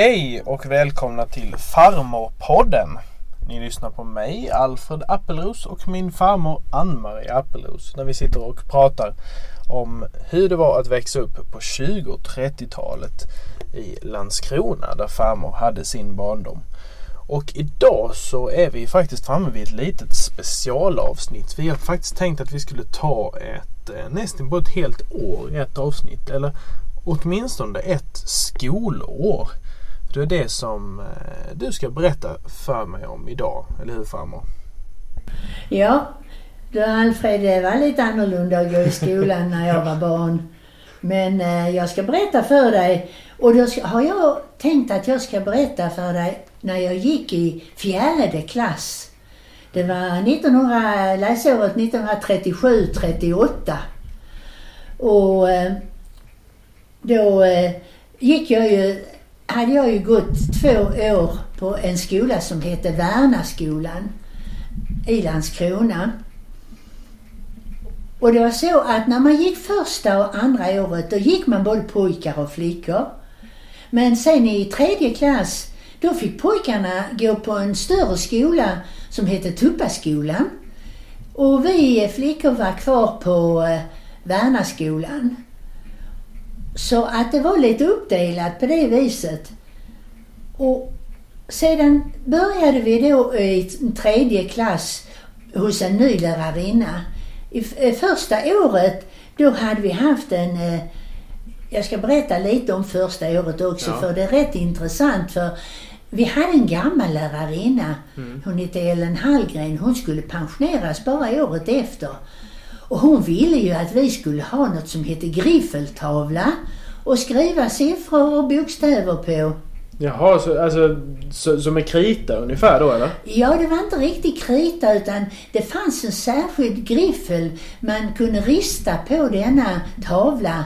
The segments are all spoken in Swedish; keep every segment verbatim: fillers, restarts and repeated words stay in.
Hej och välkomna till Farmorpodden. Ni lyssnar på mig, Alfred Appelros, och min farmor Ann-Marie Appelros när vi sitter och pratar om hur det var att växa upp på tjugo- och trettiotalet i Landskrona där farmor hade sin barndom. Och idag så är vi faktiskt framme vid ett litet specialavsnitt. Vi har faktiskt tänkt att vi skulle ta ett nästan på ett helt år i ett avsnitt, eller åtminstone ett skolår. Det är det som du ska berätta för mig om idag, eller hur farmor? Ja, du Alfred, det var lite annorlunda att gå i skolan när jag var barn. Men jag ska berätta för dig, och då har jag tänkt att jag ska berätta för dig när jag gick i fjärde klass. Det var nittonhundra, läsåret nittonhundratrettiosju trettioåtta. Och då gick jag ju... hade jag ju gått två år på en skola som hette Värnaskolan i Landskrona. Och det var så att när man gick första och andra året, då gick man både pojkar och flickor. Men sen i tredje klass, då fick pojkarna gå på en större skola som hette Tuppaskolan. Och vi flickor var kvar på Värnaskolan. Så att det var lite uppdelat på det viset. Och sedan började vi då i tredje klass hos en ny lärarinna. I första året då hade vi haft en... Jag ska berätta lite om första året också, ja. För det är rätt intressant. För vi hade en gammal lärarinna, mm. hon hette Ellen Hallgren. Hon skulle pensioneras bara året efter. Och hon ville ju att vi skulle ha något som heter griffeltavla och skriva siffror och bokstäver på. Jaha, så, alltså, så, som en krita ungefär då, eller? Ja, det var inte riktigt krita, utan det fanns en särskild griffel. Man kunde rista på denna tavla.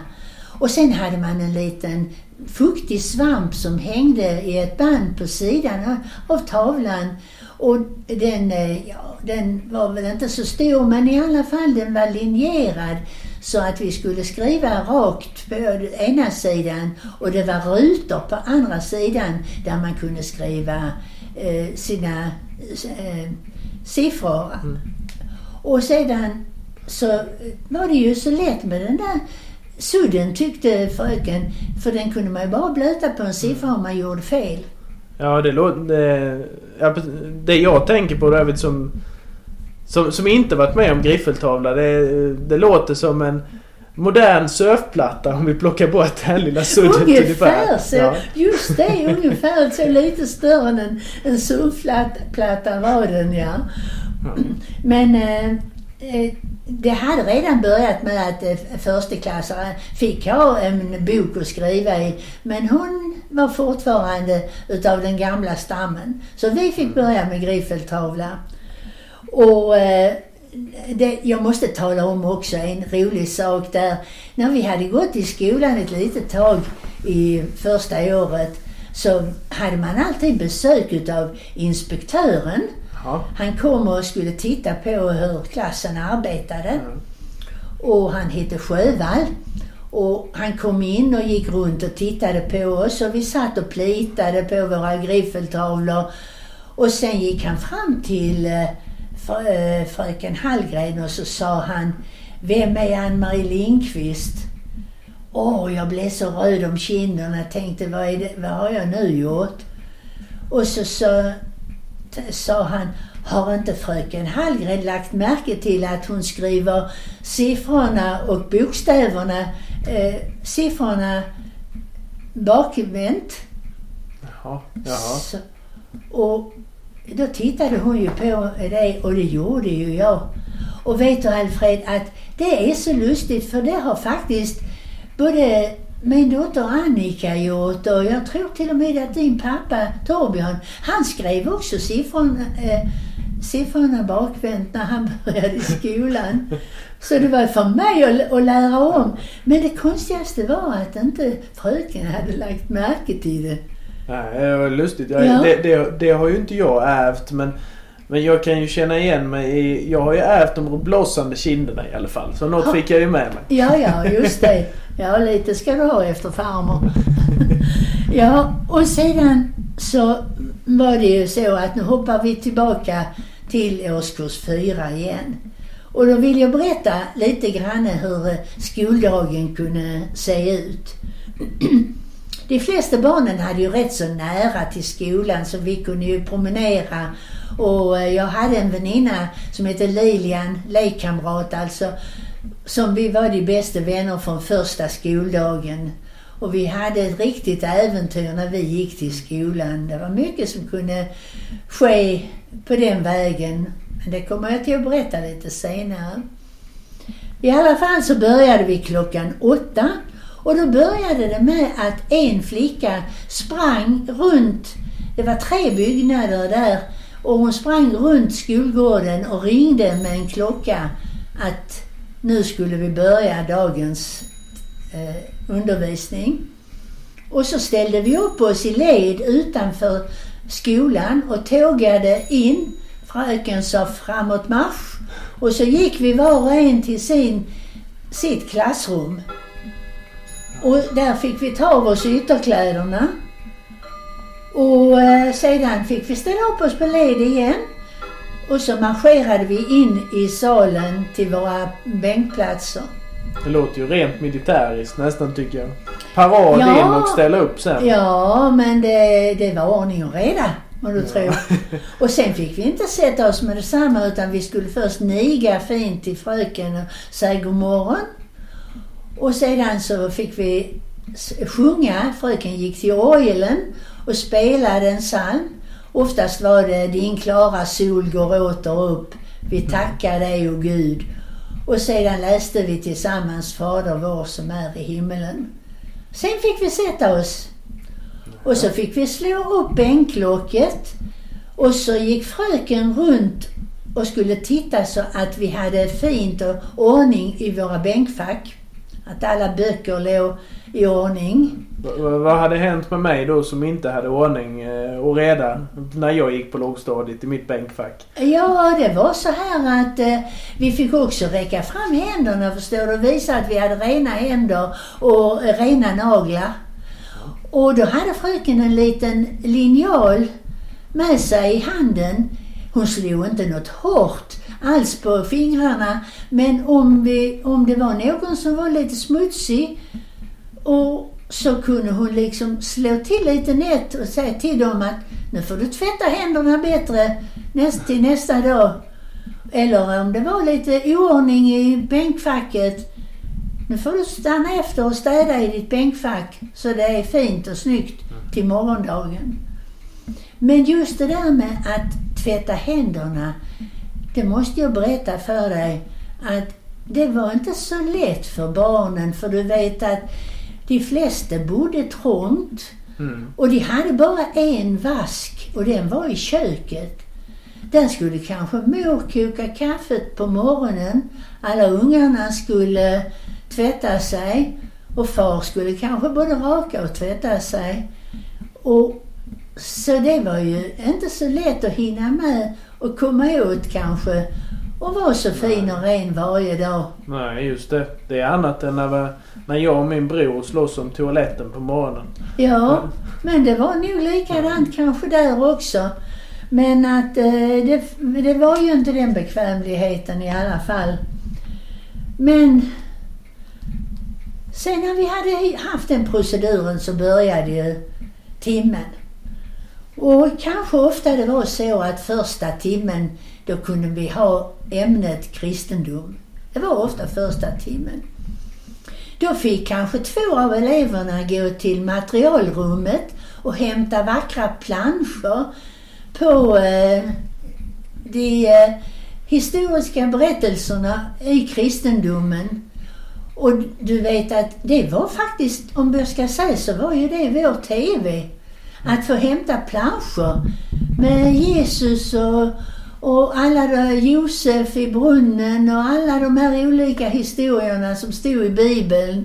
Och sen hade man en liten fuktig svamp som hängde i ett band på sidan av tavlan. Och den, ja, den var väl inte så stor, men i alla fall den var linjerad så att vi skulle skriva rakt på ena sidan och det var rutor på andra sidan där man kunde skriva eh, sina eh, siffror. Mm. Och sedan så var det ju så lätt med den där sudden, tyckte fröken, för den kunde man ju bara blöta på en siffra om man gjorde fel. Ja, det låter... Det jag tänker på det som, som, som inte varit med om griffeltavla, det, det låter som en modern surfplatta om vi plockar bort den lilla sudden. Ungefär så, ja. Just det, ungefär så, lite större än en, en surfplatta var den, ja. Ja. Men eh, det hade redan börjat med att försteklassare fick ha en bok att skriva i, men hon var fortfarande utav den gamla stammen. Så vi fick börja med griffeltavla. Och eh, det, jag måste tala om också en rolig sak där. När vi hade gått i skolan ett litet tag i första året så hade man alltid besök utav inspektören. Ja. Han kom och skulle titta på hur klassen arbetade. Mm. Och han hette Sjövall. Och han kom in och gick runt och tittade på oss och vi satt och plitade på våra griffeltavlor. Och sen gick han fram till frö, fröken Hallgren och så sa han: "Vem är Ann-Marie Lindqvist?" Åh, oh, jag blev så röd om kinderna, tänkte vad, är det, vad har jag nu gjort? Och så sa, sa han: "Har inte fröken Hallgren lagt märke till att hon skriver siffrorna och bokstäverna, eh, siffrorna bakvänt?" Jaha, jaha. Så, och då tittade hon ju på det och det gjorde ju jag. Och vet du Alfred att det är så lustigt, för det har faktiskt både min dotter Annika gjort och jag tror till och med att din pappa Torbjörn, han skrev också siffrorna, eh, siffrorna bakvänt när han började i skolan. Så det var för mig att, att lära om. Men det konstigaste var att inte fröken hade lagt märke till det. Nej, det var lustigt. Jag, ja. det, det, det har ju inte jag ärvt, men... Men jag kan ju känna igen mig. Jag har ju ärvt de blossande kinderna i alla fall. Så något fick jag ju med mig. Ja, ja, just det. Ja, lite ska du ha efter farmor. Ja, och sedan så var det ju så att nu hoppar vi tillbaka till årskurs fyra igen. Och då vill jag berätta lite grann hur skoldagen kunde se ut. De flesta barnen hade ju rätt så nära till skolan så vi kunde ju promenera. Och jag hade en väninna som hette Lilian, lekkamrat alltså, som vi var de bästa vänner från första skoldagen. Och vi hade ett riktigt äventyr när vi gick till skolan. Det var mycket som kunde ske på den vägen. Men det kommer jag till att berätta lite senare. I alla fall så började vi klockan åtta. Och då började det med att en flicka sprang runt. Det var tre byggnader där. Och hon sprang runt skolgården och ringde med en klocka att nu skulle vi börja dagens eh, undervisning. Och så ställde vi upp oss i led utanför skolan och tågade in. Fröken sa framåt marsch. Och så gick vi var och en till sin, sitt klassrum. Och där fick vi ta av oss ytterkläderna. Och eh, sedan fick vi ställa upp oss på led igen. Och så marscherade vi in i salen till våra bänkplatser. Det låter ju rent militäriskt nästan tycker jag. Parad ja, in och ställa upp sen. Ja, men det, det var ordning och reda. Vad du ja. tror. Och sen fick vi inte sätta oss med detsamma utan vi skulle först niga fint till fröken och säga god morgon. Och sedan så fick vi sjunga. Fröken gick till orgeln och spelade en psalm. Oftast var det din klara sol går åter upp. Vi tackar dig och Gud. Och sedan läste vi tillsammans Fader vår som är i himmelen. Sen fick vi sätta oss. Och så fick vi slå upp bänklocket. Och så gick fröken runt och skulle titta så att vi hade fint och ordning i våra bänkfack. Att alla böcker låg i ordning. Vad hade hänt med mig då som inte hade ordning och reda när jag gick på lågstadiet i mitt bänkfack? Ja, det var så här att eh, vi fick också räcka fram händerna förstår du, och visa att vi hade rena händer och rena naglar. Och då hade fröken en liten linjal med sig i handen. Hon slog inte något hårt alls på fingrarna, men om, vi, om det var någon som var lite smutsig och så kunde hon liksom slå till lite nätt och säga till dem att nu får du tvätta händerna bättre näst, till nästa dag. Eller om det var lite oordning i bänkfacket, nu får du stanna efter och städa i ditt bänkfack så det är fint och snyggt till morgondagen. Men just det där med att tvätta händerna, det måste jag berätta för dig att det var inte så lätt för barnen, för du vet att de flesta bodde trångt mm. och de hade bara en vask och den var i köket. Den skulle kanske mor koka kaffet på morgonen, alla ungarna skulle tvätta sig och far skulle kanske både raka och tvätta sig. Och så det var ju inte så lätt att hinna med och komma ut kanske och vara så fin och ren varje dag. Nej, just det. Det är annat än när, när jag och min bror slåss om toaletten på morgonen. Ja, men det var nog likadant kanske där också. Men att eh, det, det var ju inte den bekvämligheten i alla fall. Men sen när vi hade haft den proceduren så började ju timmen. Och kanske ofta det var så att första timmen då kunde vi ha ämnet kristendom. Det var ofta första timmen. Då fick kanske två av eleverna gå till materialrummet och hämta vackra planscher på eh, de eh, historiska berättelserna i kristendomen. Och du vet att det var faktiskt, om jag ska säga så var ju det vår tv. Att få hämta planscher med Jesus och, och alla Josef i brunnen och alla de här olika historierna som stod i Bibeln.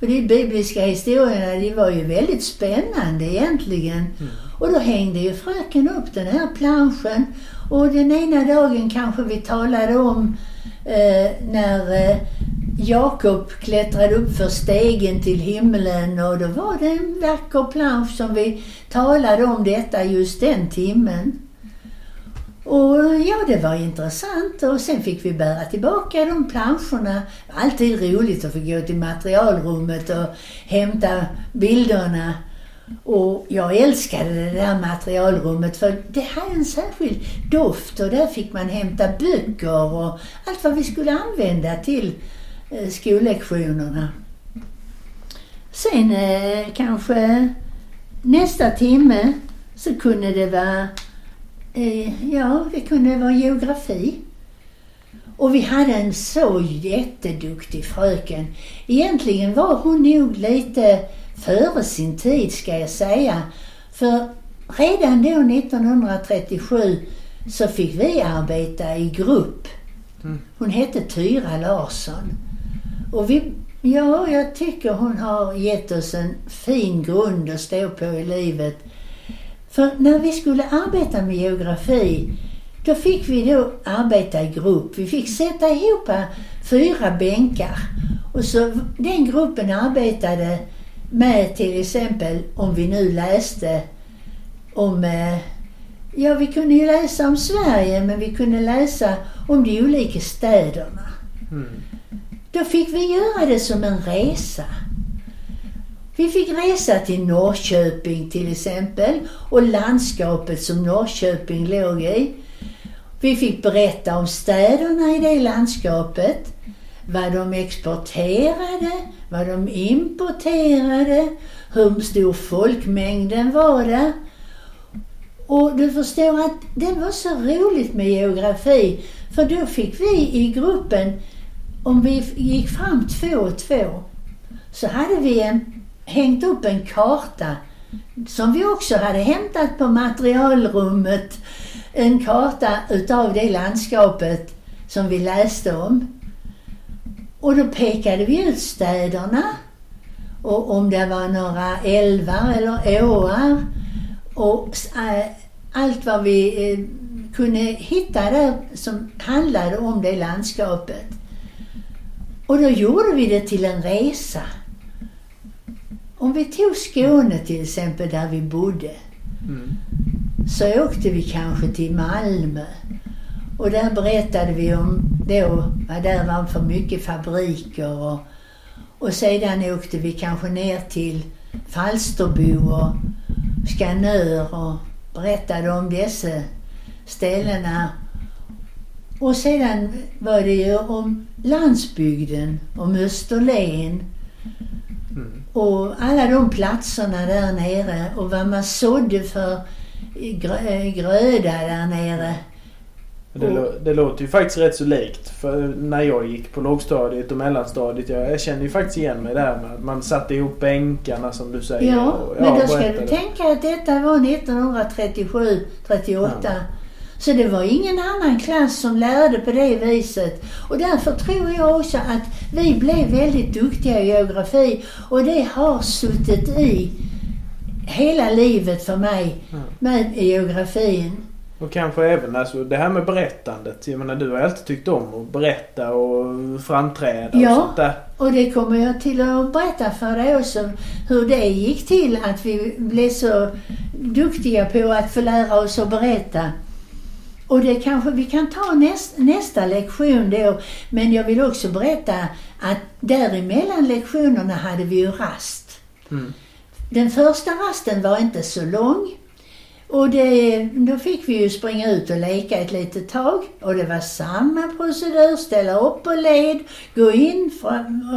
Och de bibliska historierna, de var ju väldigt spännande egentligen. Mm. Och då hängde ju fröken upp den här planschen. Och den ena dagen kanske vi talade om eh, när eh, Jakob klättrade upp för stegen till himlen, och då var det en vacker plansch som vi talade om detta just den timmen. Och ja, det var intressant, och sen fick vi bära tillbaka de planscherna. Alltid roligt att få gå till materialrummet och hämta bilderna. Och jag älskade det där materialrummet, för det hade en särskild doft, och där fick man hämta böcker och allt vad vi skulle använda till skollektionerna. Sen kanske nästa timme så kunde det vara ja, det kunde vara geografi. Och vi hade en så jätteduktig fröken. Egentligen var hon nog lite före sin tid, ska jag säga. För redan då nittonhundratrettiosju så fick vi arbeta i grupp. Hon hette Tyra Larsson. Och vi, ja, jag tycker hon har gett oss en fin grund att stå på i livet. För när vi skulle arbeta med geografi, då fick vi då arbeta i grupp. Vi fick sätta ihop fyra bänkar. Och så den gruppen arbetade med, till exempel, om vi nu läste om... Ja, vi kunde ju läsa om Sverige, men vi kunde läsa om de olika städerna. Mm. Då fick vi göra det som en resa. Vi fick resa till Norrköping till exempel, och landskapet som Norrköping låg i. Vi fick berätta om städerna i det landskapet, vad de exporterade, vad de importerade, hur stor folkmängden var där. Och du förstår att det var så roligt med geografi, för då fick vi i gruppen, om vi gick fram två och två, så hade vi en, hängt upp en karta som vi också hade hämtat på materialrummet. En karta utav det landskapet som vi läste om. Och då pekade vi ut städerna, och om det var några älvar eller åar, och allt vad vi kunde hitta där som handlade om det landskapet. Och då gjorde vi det till en resa. Om vi tog Skåne till exempel, där vi bodde, mm. så åkte vi kanske till Malmö. Och där berättade vi om då, vad där var för mycket fabriker. Och, och sedan åkte vi kanske ner till Falsterbo och Skanör och berättade om dessa ställena. Och sedan var det ju om landsbygden, om Österlen och alla de platserna där nere, och vad man sådde för gröda där nere. Det, lo- det låter ju faktiskt rätt så likt, för när jag gick på lågstadiet och mellanstadiet, jag känner ju faktiskt igen mig där med att man satte ihop bänkarna som du säger. Ja, och, ja men då ska du det. tänka att detta var nittonhundratrettiosju trettioåtta. Ja. Så det var ingen annan klass som lärde på det viset. Och därför tror jag också att vi blev väldigt duktiga i geografi, och det har suttit i hela livet för mig med geografin. Och kanske även alltså, det här med berättandet. Jag menar, du har alltid tyckt om att berätta och framträda och ja, sånt där. Ja, och det kommer jag till att berätta för dig också. Hur det gick till att vi blev så duktiga på att få lära oss att berätta. Och det kanske vi kan ta näst, nästa lektion då. Men jag vill också berätta att däremellan lektionerna hade vi ju rast. Mm. Den första rasten var inte så lång. Och det, då fick vi ju springa ut och leka ett litet tag. Och det var samma procedur, ställa upp och led, gå in,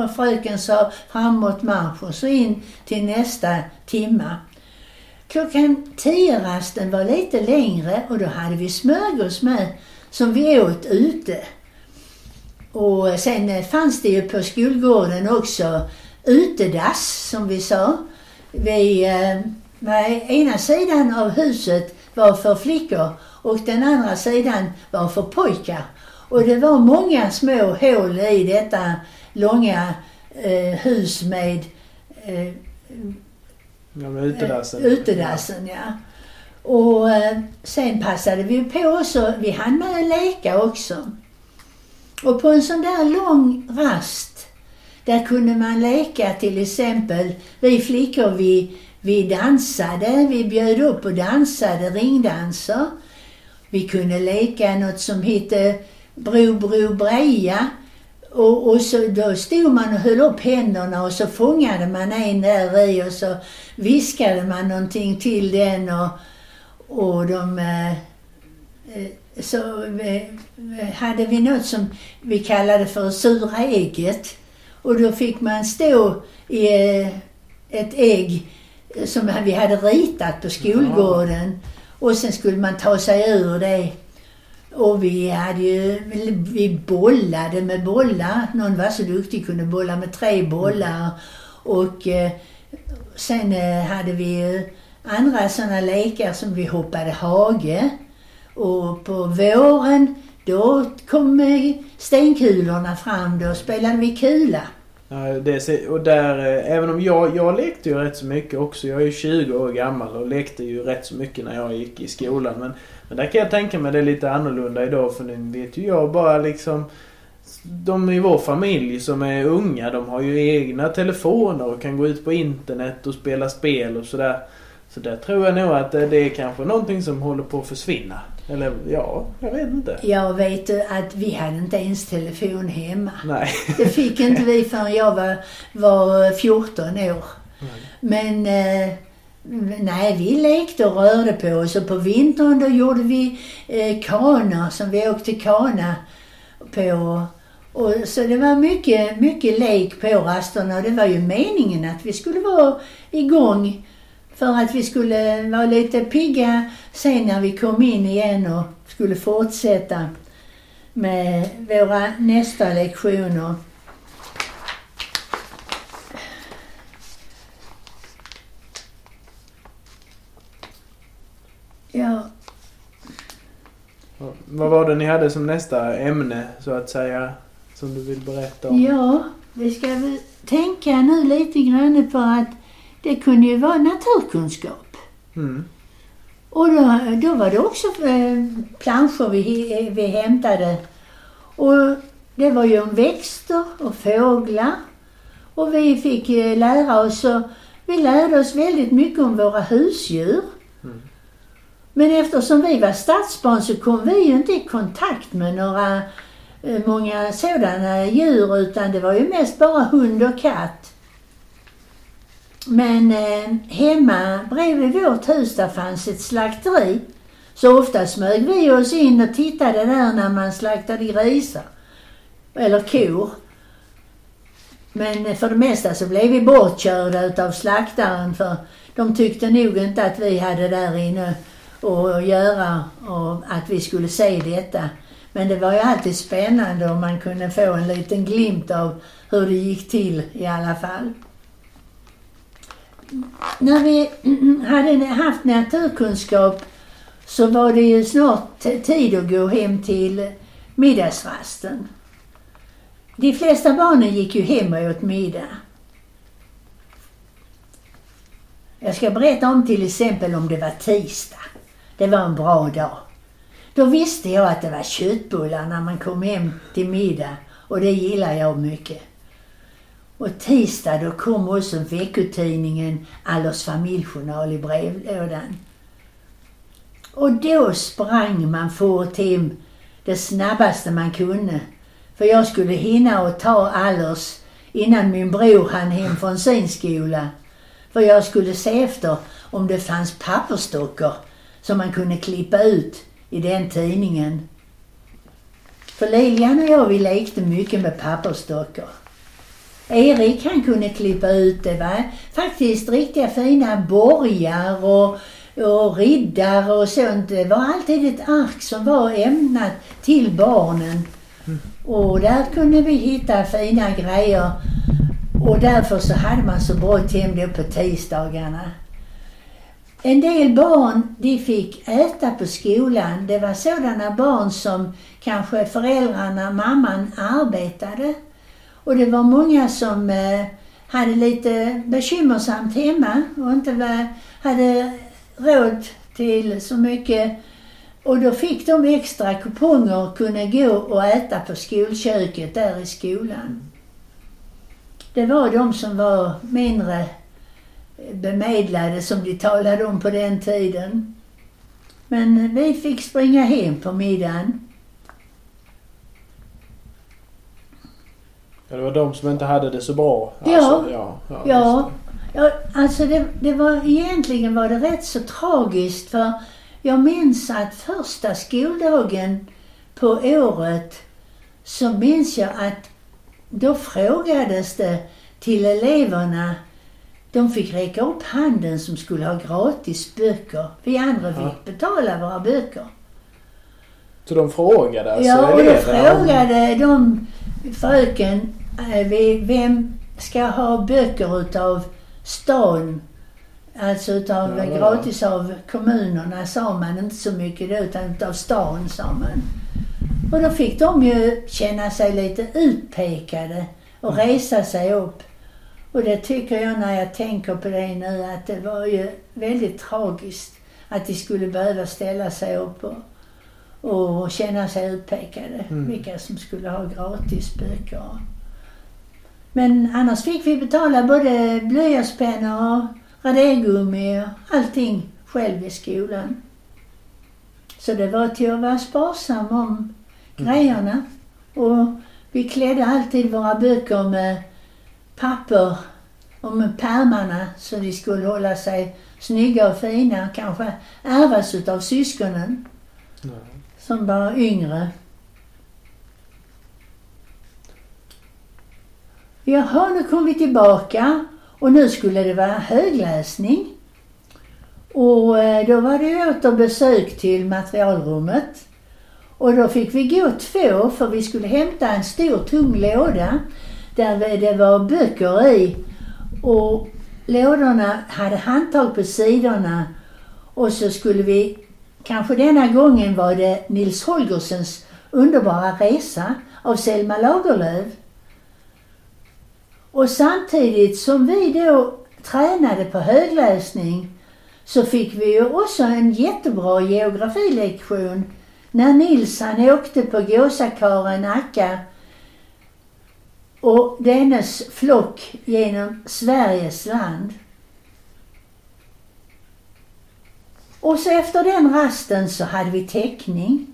och fröken sa framåt marsch, och så in till nästa timma. Klockan tio rasten var lite längre, och då hade vi smörgås med som vi åt ute. Och sen fanns det ju på skolgården också utedass, som vi sa. Vi... Nej, ena sidan av huset var för flickor och den andra sidan var för pojkar. Och det var många små hål i detta långa eh, hus med eh, ja, med utedassen. utedassen ja. Och eh, sen passade vi på oss, och vi hann med att leka också. Och på en sån där lång rast Där kunde man leka till exempel, vi flickor vi, vi dansade, vi bjöd upp och dansade ringdanser. Vi kunde leka något som hette bro, bro, breja. Och, och så, då stod man och höll upp händerna och så fångade man en där i och så viskade man någonting till den och, och de... Eh, så eh, hade vi något som vi kallade för sura ägget. Och då fick man stå i eh, ett ägg som vi hade ritat på skolgården. Och sen skulle man ta sig ur det. Och vi hade ju, vi bollade med bollar. Någon var så duktig, kunde bolla med tre bollar. Och eh, sen eh, hade vi ju andra sådana lekar som vi hoppade hage. Och på våren, då kom eh, stenkulorna fram. Då spelade vi kula. Ja, det, och där, även om jag, jag lekte ju rätt så mycket också. Jag är ju tjugo år gammal och lekte ju rätt så mycket när jag gick i skolan. Men, men där kan jag tänka mig det är lite annorlunda idag. För nu vet ju jag bara liksom... De i vår familj som är unga, de har ju egna telefoner och kan gå ut på internet och spela spel och sådär. Så där tror jag nog att det är kanske någonting som håller på att försvinna. Eller ja, jag vet inte. Jag vet att vi hade inte ens telefon hemma. Nej. Det fick inte vi förrän jag var, var fjorton år. Mm. Men eh, nej, vi lekte och rörde på oss. Och på vintern då gjorde vi eh, kanor som vi åkte kana på. Och, så det var mycket, mycket lek på rasterna. Och det var ju meningen att vi skulle vara igång. För att vi skulle vara lite pigga sen när vi kom in igen och skulle fortsätta med våra nästa lektioner. Ja. Vad var det ni hade som nästa ämne så att säga som du vill berätta om? Ja, vi ska väl tänka nu lite grann på att det kunde ju vara naturkunskap. Mm. Och då, då var det också planscher vi, vi hämtade. Och det var ju om växter och fåglar. Och vi fick lära oss, och vi lärde oss väldigt mycket om våra husdjur. Mm. Men eftersom vi var stadsbarn så kom vi ju inte i kontakt med några, många sådana djur. Utan det var ju mest bara hund och katt. Men eh, hemma bredvid vårt hus där fanns ett slakteri. Så ofta smög vi oss in och tittade där när man slaktade grisar. Eller kor. Men för det mesta så blev vi bortkörda utav slaktaren. För de tyckte nog inte att vi hade där inne att göra. Och att vi skulle se detta. Men det var ju alltid spännande om man kunde få en liten glimt av hur det gick till i alla fall. När vi hade haft naturkunskap så var det ju snart tid att gå hem till middagsrasten. De flesta barnen gick ju hem och åt middag. Jag ska berätta om till exempel om det var tisdag. Det var en bra dag. Då visste jag att det var köttbullar när man kom hem till middag och det gillar jag mycket. Och tisdag då kom också veckotidningen Allers familjejournal i brevlådan. Och då sprang man fort hem det snabbaste man kunde. För jag skulle hinna och ta Allers innan min bror hann hem från sin skola. För jag skulle se efter om det fanns pappersdockor som man kunde klippa ut i den tidningen. För Lilian och jag vi lekte mycket med pappersdockor. Erik han kunde klippa ut det var faktiskt riktiga fina borgar och, och riddar och sånt. Det var alltid ett ark som var ämnat till barnen. Och där kunde vi hitta fina grejer. Och därför så hade man så bra hem då på tisdagarna. En del barn de fick äta på skolan. Det var sådana barn som kanske föräldrarna, mamman arbetade. Och det var många som eh, hade lite bekymmersamt hemma och inte var, hade råd till så mycket. Och då fick de extra kuponger och kunde gå och äta på skolköket där i skolan. det var de som var mindre bemedlade som de talade om på den tiden. Men vi fick springa hem på middagen. Ja, det var de som inte hade det så bra. Alltså, ja, ja, ja, ja, alltså det, det var egentligen var det rätt så tragiskt, för jag minns att första skoldagen på året så minns jag att då frågades det till eleverna, de fick räcka upp handen som skulle ha gratis böcker. Vi andra fick ja. betala våra böcker. Så de frågade? Alltså, ja, de frågade de fröken, vem ska ha böcker utav stan? Alltså utav ja, gratis av kommunerna sa man inte så mycket då, utan utav stan sa man. Och då fick de ju känna sig lite utpekade och resa sig upp. Och det tycker jag när jag tänker på det nu, att det var ju väldigt tragiskt att de skulle behöva ställa sig upp och, och känna sig utpekade. Mm. Vilka som skulle ha gratis böcker. Men annars fick vi betala både blöjspennor och radegummi och allting själv i skolan. Så det var till att vara sparsam om mm. grejerna. Och vi klädde alltid våra böcker med papper och med pärmarna så de skulle hålla sig snygga och fina. Kanske ärvas utav syskonen mm. som var yngre. Jaha, nu kom vi tillbaka och nu skulle det vara högläsning. Och då var det återbesök till materialrummet. Och då fick vi gå två, för vi skulle hämta en stor tung låda där det var böcker i. Och lådorna hade handtag på sidorna. Och så skulle vi, kanske denna gången var det Nils Holgerssons underbara resa av Selma Lagerlöf. Och samtidigt som vi då tränade på högläsning så fick vi ju också en jättebra geografilektion när Nils han åkte på gåsakaren Akka och dennes flock genom Sveriges land. Och så efter den rasten så hade vi teckning.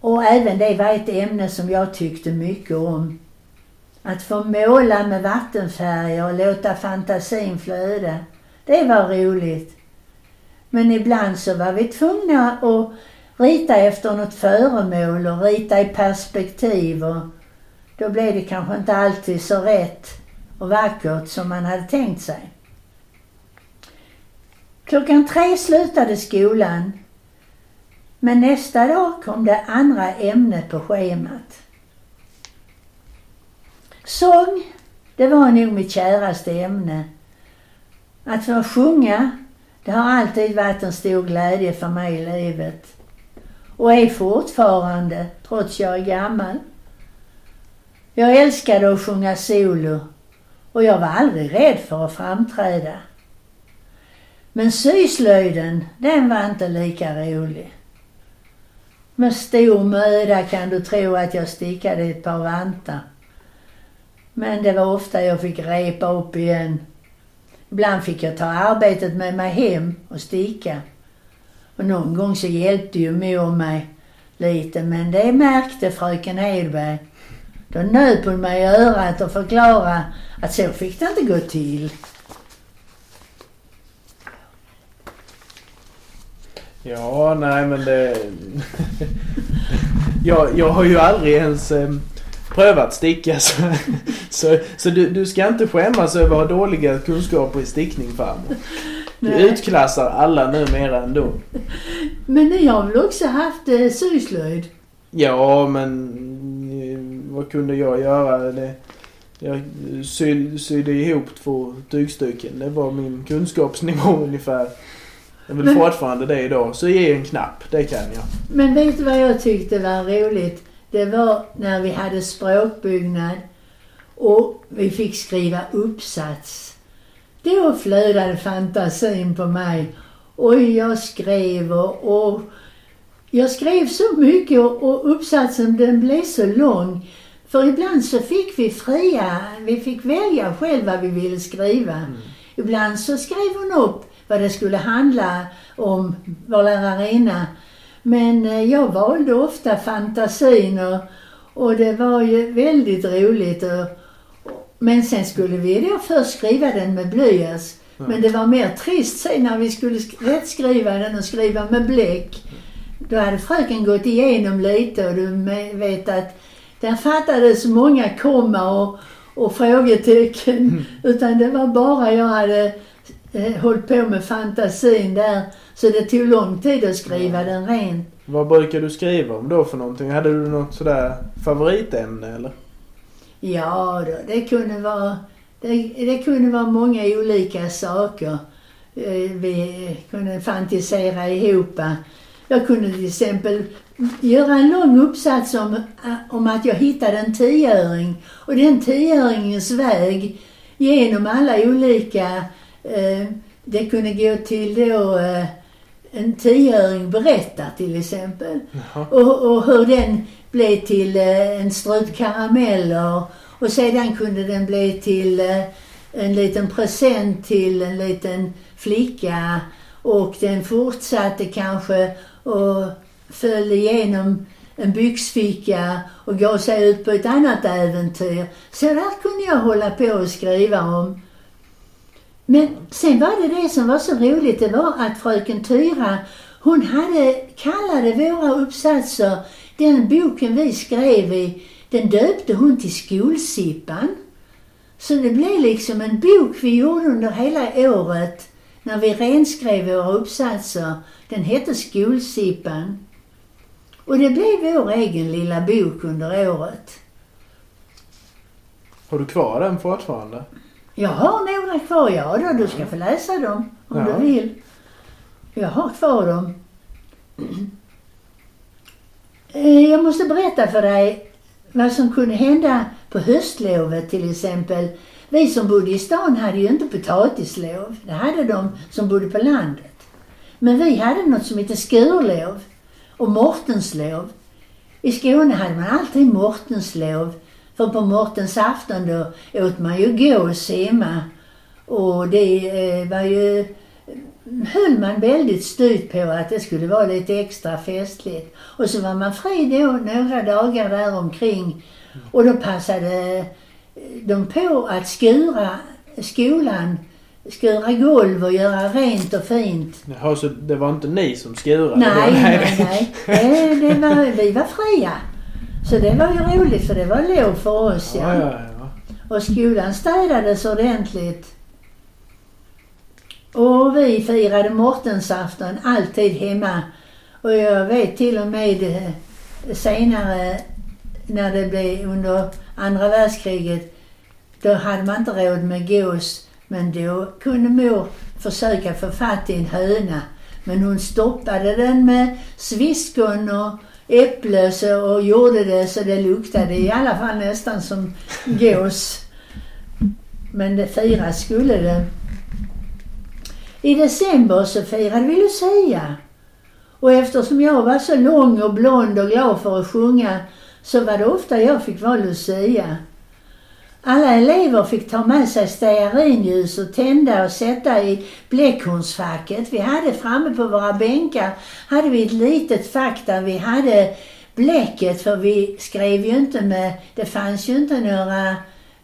Och även det var ett ämne som jag tyckte mycket om. Att få måla med vattenfärger och låta fantasin flöda, det var roligt. Men ibland så var vi tvungna att rita efter något föremål och rita i perspektiv. Och då blev det kanske inte alltid så rätt och vackert som man hade tänkt sig. Klockan tre slutade skolan. Men nästa dag kom det andra ämne på schemat. Sång, det var nog mitt käraste ämne. Att få sjunga, det har alltid varit en stor glädje för mig i livet. Och är fortfarande, trots jag är gammal. Jag älskade att sjunga solo. Och jag var aldrig rädd för att framträda. Men syslöjden, den var inte lika rolig. Med stor möda kan du tro att jag stickade ett par vantar. Men det var ofta jag fick repa upp igen. Ibland fick jag ta arbetet med mig hem och sticka. Och någon gång så hjälpte ju mor mig lite. Men det märkte fröken Hedberg. Då nöp hon mig i örat och förklarade att så fick det inte gå till. Ja, nej men det... jag, jag har ju aldrig ens... prövat sticka så, så, så du, du ska inte skämmas över att ha dåliga kunskaper i stickning farmor. Du Nej. Utklassar alla numera ändå. Men ni har väl också haft eh, syslöjd? Ja, men vad kunde jag göra? Det, jag sy, sydde ihop två tygstycken. Det var min kunskapsnivå ungefär. Jag vill men, fortfarande det idag. Så ge en knapp, det kan jag. Men vet du vad jag tyckte var roligt? Det var när vi hade språkbyggnad och vi fick skriva uppsats. Då flödade fantasin på mig. Och jag skrev och, och jag skrev så mycket och, och uppsatsen den blev så lång. För ibland så fick vi fria, vi fick välja själv vad vi ville skriva. Mm. Ibland så skrev hon upp vad det skulle handla om, vår lärarinna. Men jag valde ofta fantasin och, och det var ju väldigt roligt. Och, men sen skulle vi då först skriva den med blyerts. Mm. Men det var mer trist sen när vi skulle rätt skriva den och skriva med bläck. Då hade fröken gått igenom lite och du vet att där fattades många komma och, och frågetecken. Mm. Utan det var bara jag hade eh, hållit på med fantasin där. Så det tog lång tid att skriva mm. den rent. Vad brukar du skriva om då för någonting? Hade du något sådär favoritämne eller? Ja, då, det kunde vara... Det, det kunde vara många olika saker vi kunde fantisera ihop. Jag kunde till exempel göra en lång uppsats om, om att jag hittade en tioöring. Och den tioöringens väg genom alla olika... Eh, det kunde gå till då eh, en tioöring berättar till exempel. Och, och hur den blev till eh, en strut karameller. Och sedan kunde den bli till en liten present till en liten flicka. Och den fortsatte kanske och föll igenom en byxficka och gav sig ut på ett annat äventyr. Så där kunde jag hålla på och skriva om. Men sen var det det som var så roligt, det var att fröken Tyra, hon hade, kallade våra uppsatser, den boken vi skrev i, den döpte hon till skolsippan. Så det blev liksom en bok vi gjorde under hela året när vi renskrev våra uppsatser. Den hette Skolsippan. Och det blev vår egen lilla bok under året. Har du kvar den fortfarande? Jag har några kvar, ja då. Du ska få läsa dem om ja. du vill. Jag har kvar dem. Jag måste berätta för dig vad som kunde hända på höstlovet till exempel. Vi som bodde i stan hade ju inte potatislov. Det hade de som bodde på landet. Men vi hade något som heter skurlov och mortenslov. I Skåne hade man alltid mortenslov. För på mortensafton då åt man ju gås hemma. Och det var ju... höll man väldigt styrt på att det skulle vara lite extra festligt. Och så var man fri då några dagar där omkring. Och då passade de på att skura skolan, skura golv och göra rent och fint. Jaha, så det var inte ni som skurade? Nej, nej, nej. nej. Det, det var, vi var fria. Så det var ju roligt för det var lov för oss. Ja. Ja, ja, ja. Och skolan städades ordentligt. Och vi firade mortensafton alltid hemma. Och jag vet till och med senare när det blev under andra världskriget. Då hade man inte råd med gås. Men då kunde mor försöka få fatt i en höna. Men hon stoppade den med sviskon och äpple och gjorde det så det luktade i alla fall nästan som gås. Men det firas skulle det. I december så firade vi Lucia. Och eftersom jag var så lång och blond och glad för att sjunga så var det ofta jag fick vara Lucia. Alla elever fick ta med sig stearinljus och tända och sätta i bläckhornsfacket. Vi hade framme på våra bänkar hade vi ett litet fack där vi hade bläcket för vi skrev ju inte med, det fanns ju inte några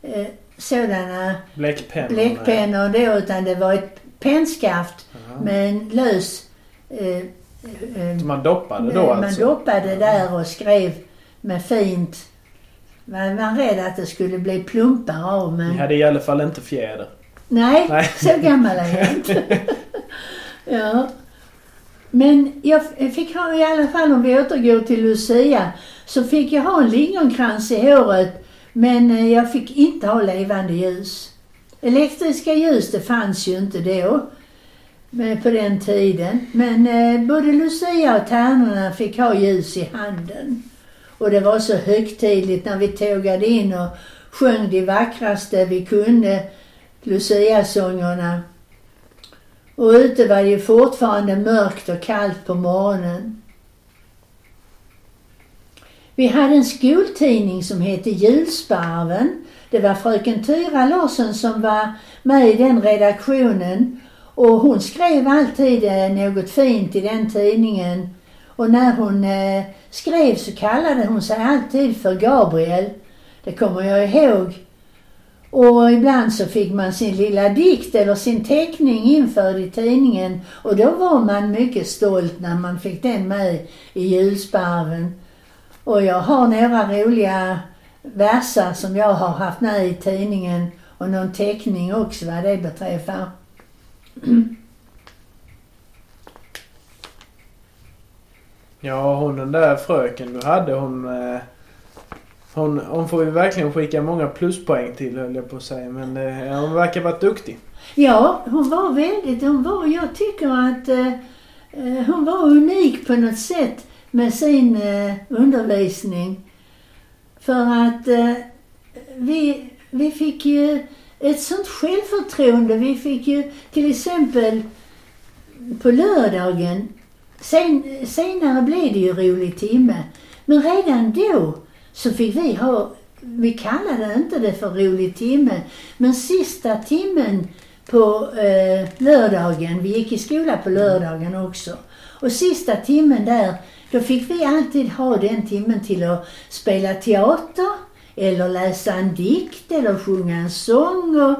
eh, sådana bläckpennor, bläckpennor då, utan det var ett pennskaft uh-huh. med en lös... Eh, eh, man doppade då man alltså? Man doppade där och skrev med fint. Man var rädd att det skulle bli plumpar av. Men... Ni hade i alla fall inte fjäder. Nej, Nej. Så gammal är jag inte. Ja. Men jag fick ha i alla fall, om vi återgår till Lucia, så fick jag ha en lingonkrans i håret. Men jag fick inte ha levande ljus. Elektriska ljus, det fanns ju inte då på den tiden. Men eh, både Lucia och tärnorna fick ha ljus i handen. Och det var så högtidligt när vi tågade in och sjöng de vackraste vi kunde, Lucia-sångerna. Och ute var det ju fortfarande mörkt och kallt på morgonen. Vi hade en skoltidning som hette Julsparven. Det var fröken Tyra Larsson som var med i den redaktionen. Och hon skrev alltid något fint i den tidningen. Och när hon skrev så kallade hon sig alltid för Gabriel. Det kommer jag ihåg. Och ibland så fick man sin lilla dikt eller sin teckning införd i tidningen. Och då var man mycket stolt när man fick den med i Julsparven. Och jag har några roliga versar som jag har haft med i tidningen. Och någon teckning också vad det beträffar. Ja, hon den där fröken du hade, hon, hon, hon får ju verkligen skicka många pluspoäng till, höll jag på att säga. Men eh, hon verkar vara duktig. Ja, hon var väldigt, hon var, jag tycker att eh, hon var unik på något sätt med sin eh, undervisning. För att eh, vi, vi fick ju ett sånt självförtroende. Vi fick ju till exempel på lördagen. Sen, senare blev det ju rolig timme. Men redan då så fick vi ha, vi kallade inte det för rolig timme. Men sista timmen på eh, lördagen, vi gick i skola på lördagen också. Och sista timmen där, då fick vi alltid ha den timmen till att spela teater. Eller läsa en dikt eller sjunga en sång och,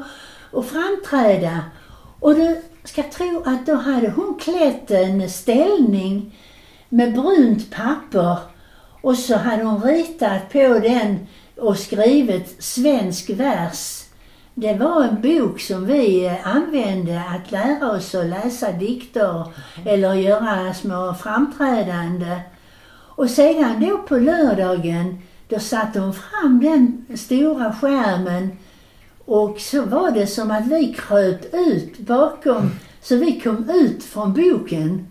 och framträda. Och du ska tro att då hade hon klätt en ställning med brunt papper. Och så hade hon ritat på den och skrivit svensk vers. Det var en bok som vi använde att lära oss att läsa dikter eller göra små framträdande. Och sedan då på lördagen, då satte hon fram den stora skärmen och så var det som att vi kröt ut bakom, så vi kom ut från boken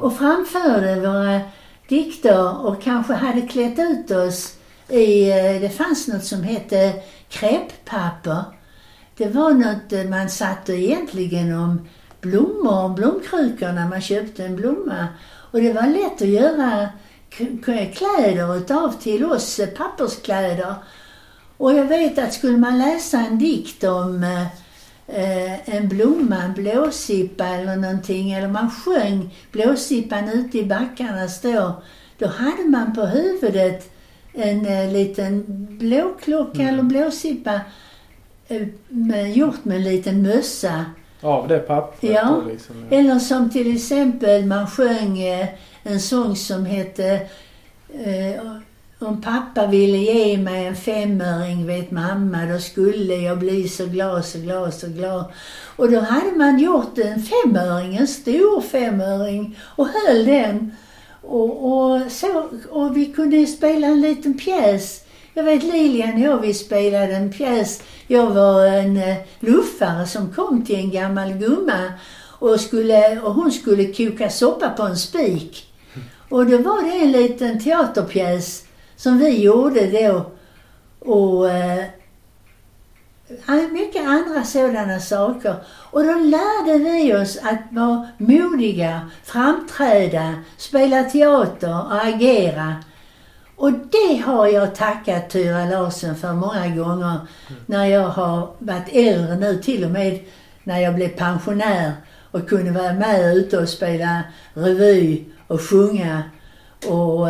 och framförde våra dikter och kanske hade klätt ut oss i, det fanns något som hette kreppapper. Det var något man satte egentligen om blommor, blomkrukor när man köpte en blomma, och det var lätt att göra kläder utav till oss, papperskläder. Och jag vet att skulle man läsa en dikt om eh, en blomma, en blåsippa eller någonting, eller man sjöng blåsippan ute i backarna stå, då hade man på huvudet en eh, liten blåklocka mm. eller blåsippa eh, med, gjort med en liten mössa. Av det pappret. Ja, liksom, ja. Eller som till exempel man sjöng eh, en sång som hette eh, om pappa ville ge mig en femöring, vet mamma, då skulle jag bli så glad, så glad, så glad. Och då hade man gjort en femöring, en stor femöring, och höll den. Och, och, så, och vi kunde spela en liten pjäs. Jag vet Lilian och jag, vi spelade en pjäs. Jag var en eh, luffare som kom till en gammal gumma. Och, skulle, och hon skulle koka soppa på en spik. Och då var det en liten teaterpjäs som vi gjorde då. Och eh, mycket andra sådana saker. Och då lärde vi oss att vara modiga, framträda, spela teater och agera. Och det har jag tackat Tyra Larsson för många gånger. När jag har varit äldre nu, till och med när jag blev pensionär. Och kunde vara med ute och spela revy och sjunga. Och,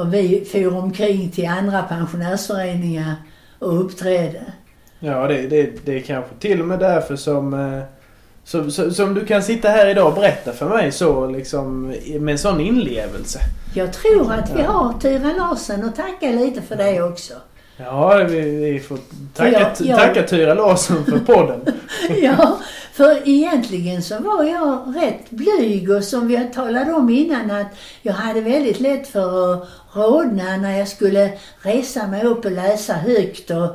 och vi for omkring till andra pensionärsföreningar och uppträdde. Ja, det, det, det är kanske till och med därför som, som, som du kan sitta här idag och berätta för mig så, liksom, med en sån inlevelse. Jag tror att vi har Tyra Larsson och tacka lite för det också. Ja, vi, vi får tacka, ja, ja. tacka Tyra Larsson för podden. Ja, för egentligen så var jag rätt blyg, och som vi talade om innan att jag hade väldigt lätt för att rodna när jag skulle resa mig upp och läsa högt. Och,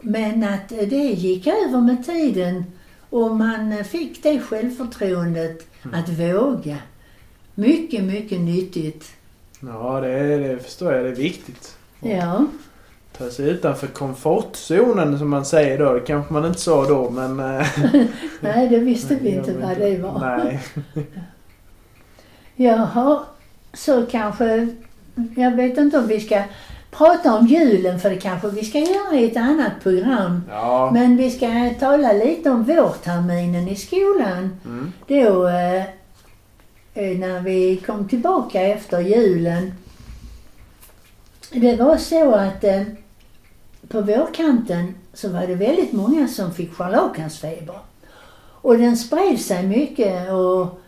men att det gick över med tiden och man fick det självförtroendet mm. att våga. Mycket, mycket nyttigt. Ja, det, det förstår jag. Det är viktigt. Och... ja. Ta sig utanför komfortzonen som man säger då. Det kanske man inte sa då, men... Nej, det visste vi inte vad det var. Nej. Jaha, så kanske jag vet inte om vi ska prata om julen, för det kanske vi ska göra i ett annat program. Ja. Men vi ska tala lite om vårterminen i skolan. Mm. Då eh, när vi kom tillbaka efter julen. Det var så att eh, på vårkanten så var det väldigt många som fick scharlakansfeber. Och den spred sig mycket, och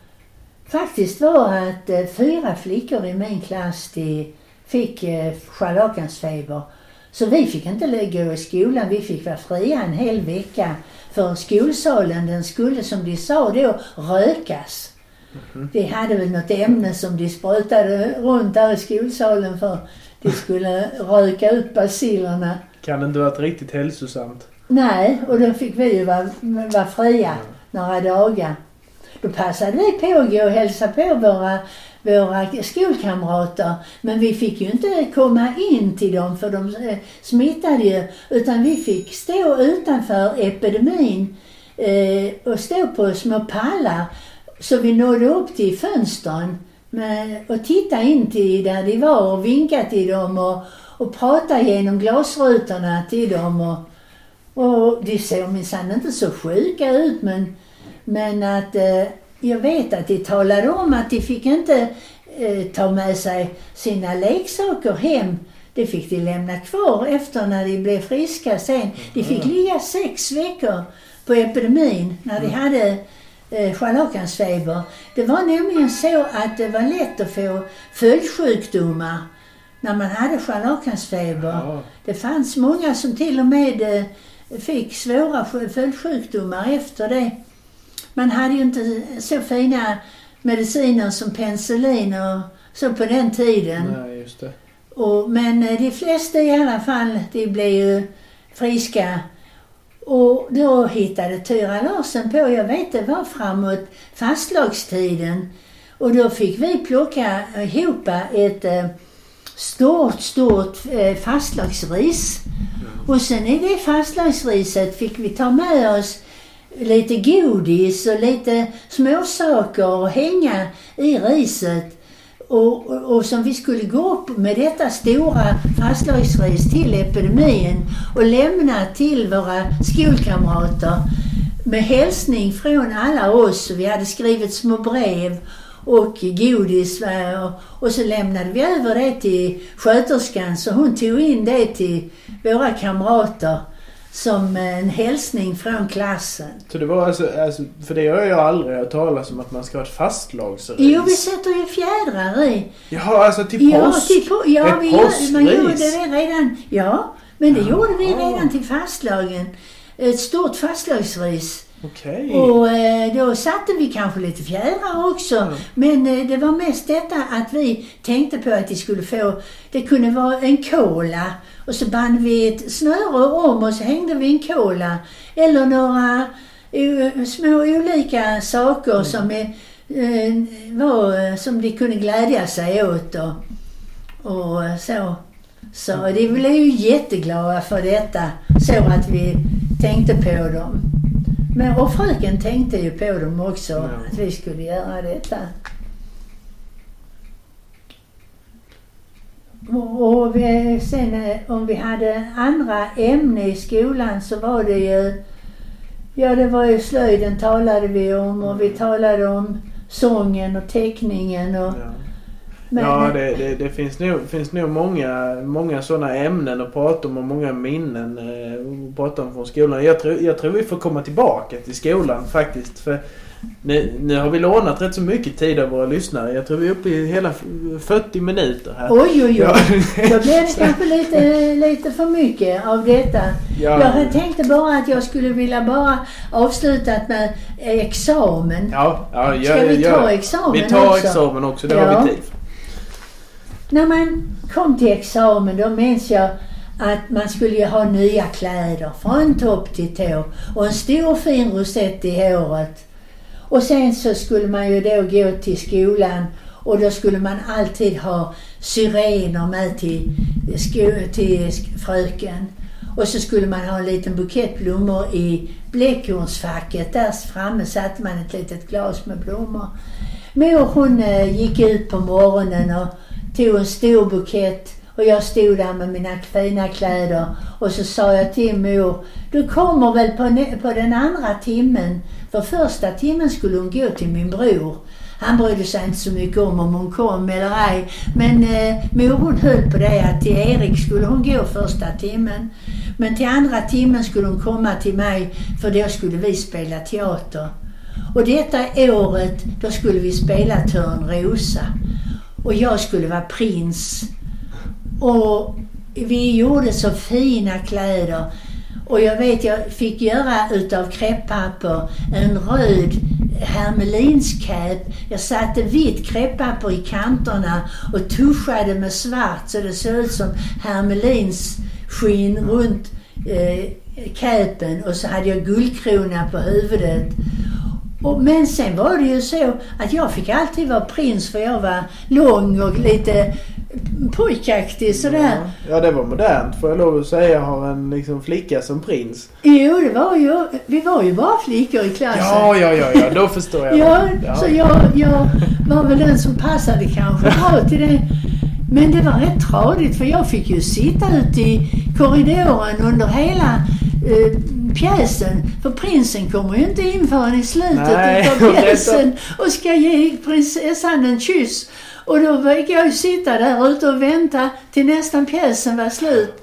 faktiskt var att eh, fyra flickor i min klass till fick eh, scharlakansfeber. Så vi fick inte gå i skolan, vi fick vara fria en hel vecka. För skolsalen, den skulle, som de sa då, rökas. Mm-hmm. Vi hade väl något ämne som de sprutade runt där i skolsalen för de skulle röka ut basilerna. Kan inte vara riktigt hälsosamt. Nej, och då fick vi ju vara, vara fria mm. några dagar. Då passade vi på att gå och hälsa på våra, våra skolkamrater. Men vi fick ju inte komma in till dem, för de smittade ju. Utan vi fick stå utanför epidemin eh, och stå på små pallar. Så vi nådde upp till fönstren med, och tittade in till där de var och vinkade till dem. Och, och pratade genom glasrutorna till dem. Och, och de såg minsann inte så sjuka ut, men... Men att eh, jag vet att de talade om att de fick inte eh, ta med sig sina leksaker hem. Det fick de lämna kvar efter när de blev friska sen. De fick ligga sex veckor på epidemin när de hade eh, scharlakansfeber. Det var nämligen så att det var lätt att få följdsjukdomar när man hade scharlakansfeber. Ja. Det fanns många som till och med eh, fick svåra följdsjukdomar efter det. Man hade ju inte så fina mediciner som penicillin och så på den tiden. Nej, just det. Och, men de flesta i alla fall, de blev ju friska. Och då hittade Tyra Larsson på, jag vet det var framåt fastlagstiden. Och då fick vi plocka ihop ett stort, stort fastlagsris. Och sen i det fastlagsriset fick vi ta med oss lite godis och lite småsaker och hänga i riset. Och, och, och som vi skulle gå upp med detta stora fastlagsris till epidemin och lämna till våra skolkamrater med hälsning från alla oss. Vi hade skrivit små brev och godis, och, och så lämnade vi över det till sköterskan, så hon tog in det till våra kamrater. Som en hälsning från klassen. Så det var alltså, alltså för det har jag aldrig hört talas om, att man ska ha ett fastlagsris. Jo, vi sätter ju fjädrar i. Ja, alltså till post. Ja, till po- ja vi gör, man gjorde det redan. Ja, men det ja. gjorde vi redan till fastlagen. Ett stort fastlagsris. Okej. Och eh, då satte vi kanske lite fjädrar också. Mm. Men eh, det var mest detta att vi tänkte på att de skulle få, det kunde vara en kola. Och så band vi ett snöre om och så hängde vi en kola. Eller några uh, små olika saker mm. som, uh, var, som de kunde glädja sig åt. Och, och så. Så mm. de blev ju jätteglada för detta. Så att vi tänkte på dem. Men, och fröken tänkte ju på dem också. Mm. Att vi skulle göra detta. Och vi, sen om vi hade andra ämnen i skolan så var det ju, ja det var ju slöjden talade vi om, och vi talade om sången och teckningen. Och, ja, men, ja det, det, det finns nog, finns nog många, många sådana ämnen att prata om och många minnen att prata om från skolan. Jag tror, jag tror vi får komma tillbaka till skolan faktiskt, för Nu, nu har vi lånat rätt så mycket tid av våra lyssnare. Jag tror vi är uppe i hela fyrtio minuter här. Oj, oj, oj. Ja. Jag blev kanske lite, lite för mycket av detta. Ja. Jag tänkte bara att jag skulle vilja bara avsluta med examen. Ja, ja, ja, ska vi ta ja. examen Vi tar också? examen också, det ja. har vi tid. När man kom till examen, då minns jag att man skulle ha nya kläder från topp till tå. Och en stor fin rosett i håret. Och sen så skulle man ju då gå till skolan, och då skulle man alltid ha syrener med till, sko- till fröken. Och så skulle man ha en liten bukett blommor i bläckhornsfacket. Där framme satte man ett litet glas med blommor. Men hon gick ut på morgonen och tog en stor bukett och jag stod där med mina fina kläder. Och så sa jag till mor, du kommer väl på, på den andra timmen. För första timmen skulle hon gå till min bror. Han brydde sig inte så mycket om om hon kom eller ej. Men eh, mor hon höll på det att till Erik skulle hon gå första timmen. Men till andra timmen skulle hon komma till mig, för då skulle vi spela teater. Och detta året då skulle vi spela Törnrosa. Och jag skulle vara prins. Och vi gjorde så fina kläder. Och jag vet jag fick göra utav kreppapper en röd hermelinskap. Jag satte vitt kreppapper i kanterna och tuschade med svart så det såg ut som hermelins skinn runt eh, käpen. Och så hade jag guldkrona på huvudet. Och, men sen var det ju så att jag fick alltid vara prins, för jag var lång och lite pojkaktig sådär. Ja, ja, det var modernt, får jag lov att säga, har en liksom flicka som prins. Jo, det var ju, vi var ju bara flickor i klassen. Ja, ja, ja, ja, då förstår jag. Ja, ja. Så jag, jag var väl den som passade kanske bra till det. Men det var rätt tradigt, för jag fick ju sitta ute i korridoren under hela eh, pjäsen. För prinsen kommer ju inte in förrän i slutet av pjäsen och ska ge prinsessan en kyss. Och då fick jag ju sitta där ute och vänta till nästan pjäsen var slut.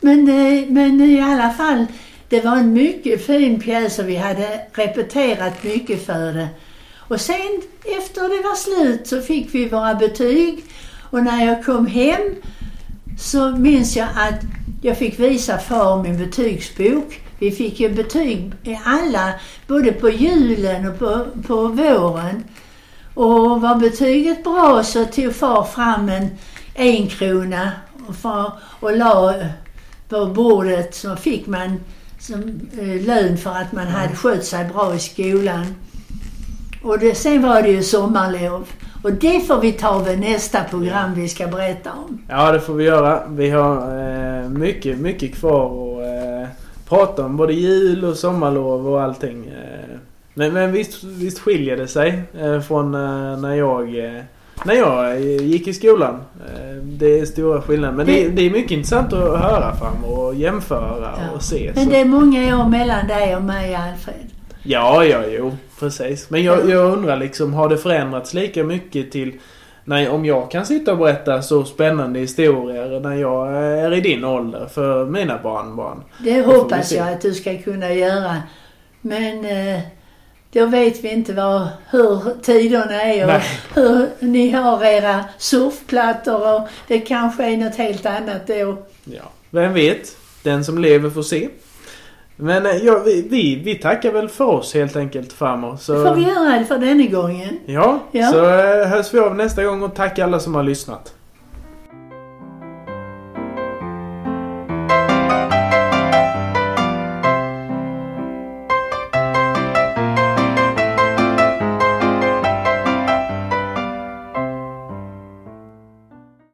Men, men i alla fall, det var en mycket fin pjäs och vi hade repeterat mycket för det. Och sen efter det var slut så fick vi våra betyg. Och när jag kom hem så minns jag att jag fick visa far min betygsbok. Vi fick ju betyg i alla, både på julen och på, på våren. Och var betyget bra så tog far fram en en krona och, far, och la på bordet, så fick man som lön för att man hade skött sig bra i skolan. Och det, sen var det ju sommarlov. Och det får vi ta vid nästa program vi ska berätta om. Ja, det får vi göra. Vi har eh, mycket, mycket kvar att eh, prata om. Både jul och sommarlov och allting. Eh. Men, men visst, visst skiljer det sig eh, från eh, när jag eh, när jag gick i skolan. Eh, det är stora skillnader. Men det, det, det är mycket intressant att höra fram och jämföra, ja, och se. Men så. Det är många år mellan dig och mig, Alfred. Ja, ja, jo, precis. Men jag, jag undrar liksom, har det förändrats lika mycket till, nej, om jag kan sitta och berätta så spännande historier när jag är i din ålder för mina barnbarn? Det hoppas jag att du ska kunna göra. Men eh, då vet vi inte vad, hur tiderna är och nej, hur ni har era surfplattor, och det kanske är något helt annat då. Ja, vem vet? Den som lever får se. Men ja, vi, vi, vi tackar väl för oss helt enkelt framåt. Så... får vi göra det för denna gången. Ja, ja, så hörs vi av nästa gång och tack alla som har lyssnat.